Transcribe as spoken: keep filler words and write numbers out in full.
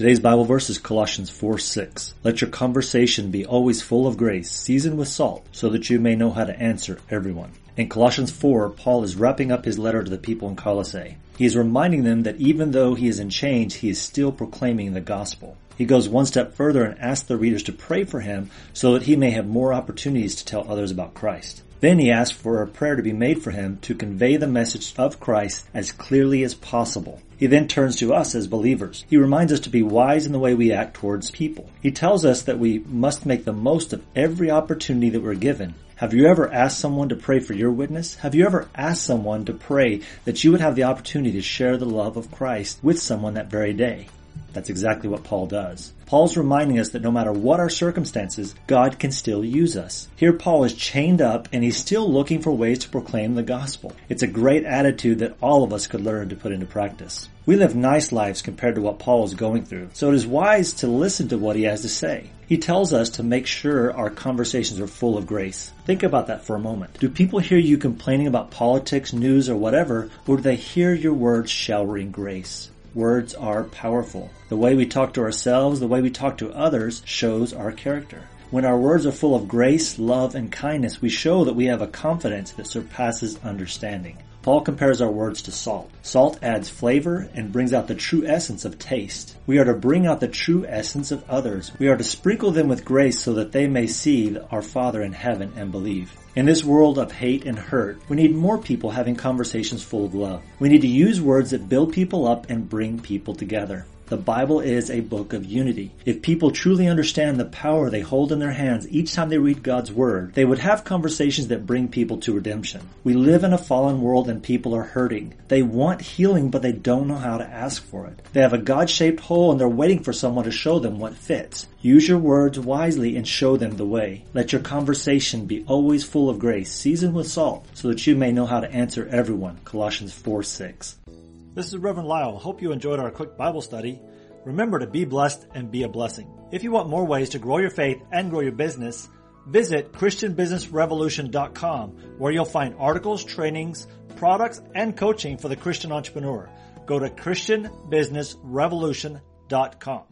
Today's Bible verse is Colossians four six. Let your conversation be always full of grace, seasoned with salt, so that you may know how to answer everyone. In Colossians four, Paul is wrapping up his letter to the people in Colossae. He is reminding them that even though he is in chains, he is still proclaiming the gospel. He goes one step further and asks the readers to pray for him so that he may have more opportunities to tell others about Christ. Then he asks for a prayer to be made for him to convey the message of Christ as clearly as possible. He then turns to us as believers. He reminds us to be wise in the way we act towards people. He tells us that we must make the most of every opportunity that we're given. Have you ever asked someone to pray for your witness? Have you ever asked someone to pray that you would have the opportunity to share the love of Christ with someone that very day? That's exactly what Paul does. Paul's reminding us that no matter what our circumstances, God can still use us. Here Paul is chained up and he's still looking for ways to proclaim the gospel. It's a great attitude that all of us could learn to put into practice. We live nice lives compared to what Paul is going through, so it is wise to listen to what he has to say. He tells us to make sure our conversations are full of grace. Think about that for a moment. Do people hear you complaining about politics, news, or whatever, or do they hear your words showering grace? Words are powerful. The way we talk to ourselves, the way we talk to others, shows our character. When our words are full of grace, love, and kindness, we show that we have a confidence that surpasses understanding. Paul compares our words to salt. Salt adds flavor and brings out the true essence of taste. We are to bring out the true essence of others. We are to sprinkle them with grace so that they may see our Father in heaven and believe. In this world of hate and hurt, we need more people having conversations full of love. We need to use words that build people up and bring people together. The Bible is a book of unity. If people truly understand the power they hold in their hands each time they read God's Word, they would have conversations that bring people to redemption. We live in a fallen world and people are hurting. They want healing, but they don't know how to ask for it. They have a God-shaped hole and they're waiting for someone to show them what fits. Use your words wisely and show them the way. Let your conversation be always full of grace, seasoned with salt, so that you may know how to answer everyone. Colossians four six. This is Reverend Lyle. Hope you enjoyed our quick Bible study. Remember to be blessed and be a blessing. If you want more ways to grow your faith and grow your business, visit Christian Business Revolution dot com, where you'll find articles, trainings, products, and coaching for the Christian entrepreneur. Go to Christian Business Revolution dot com.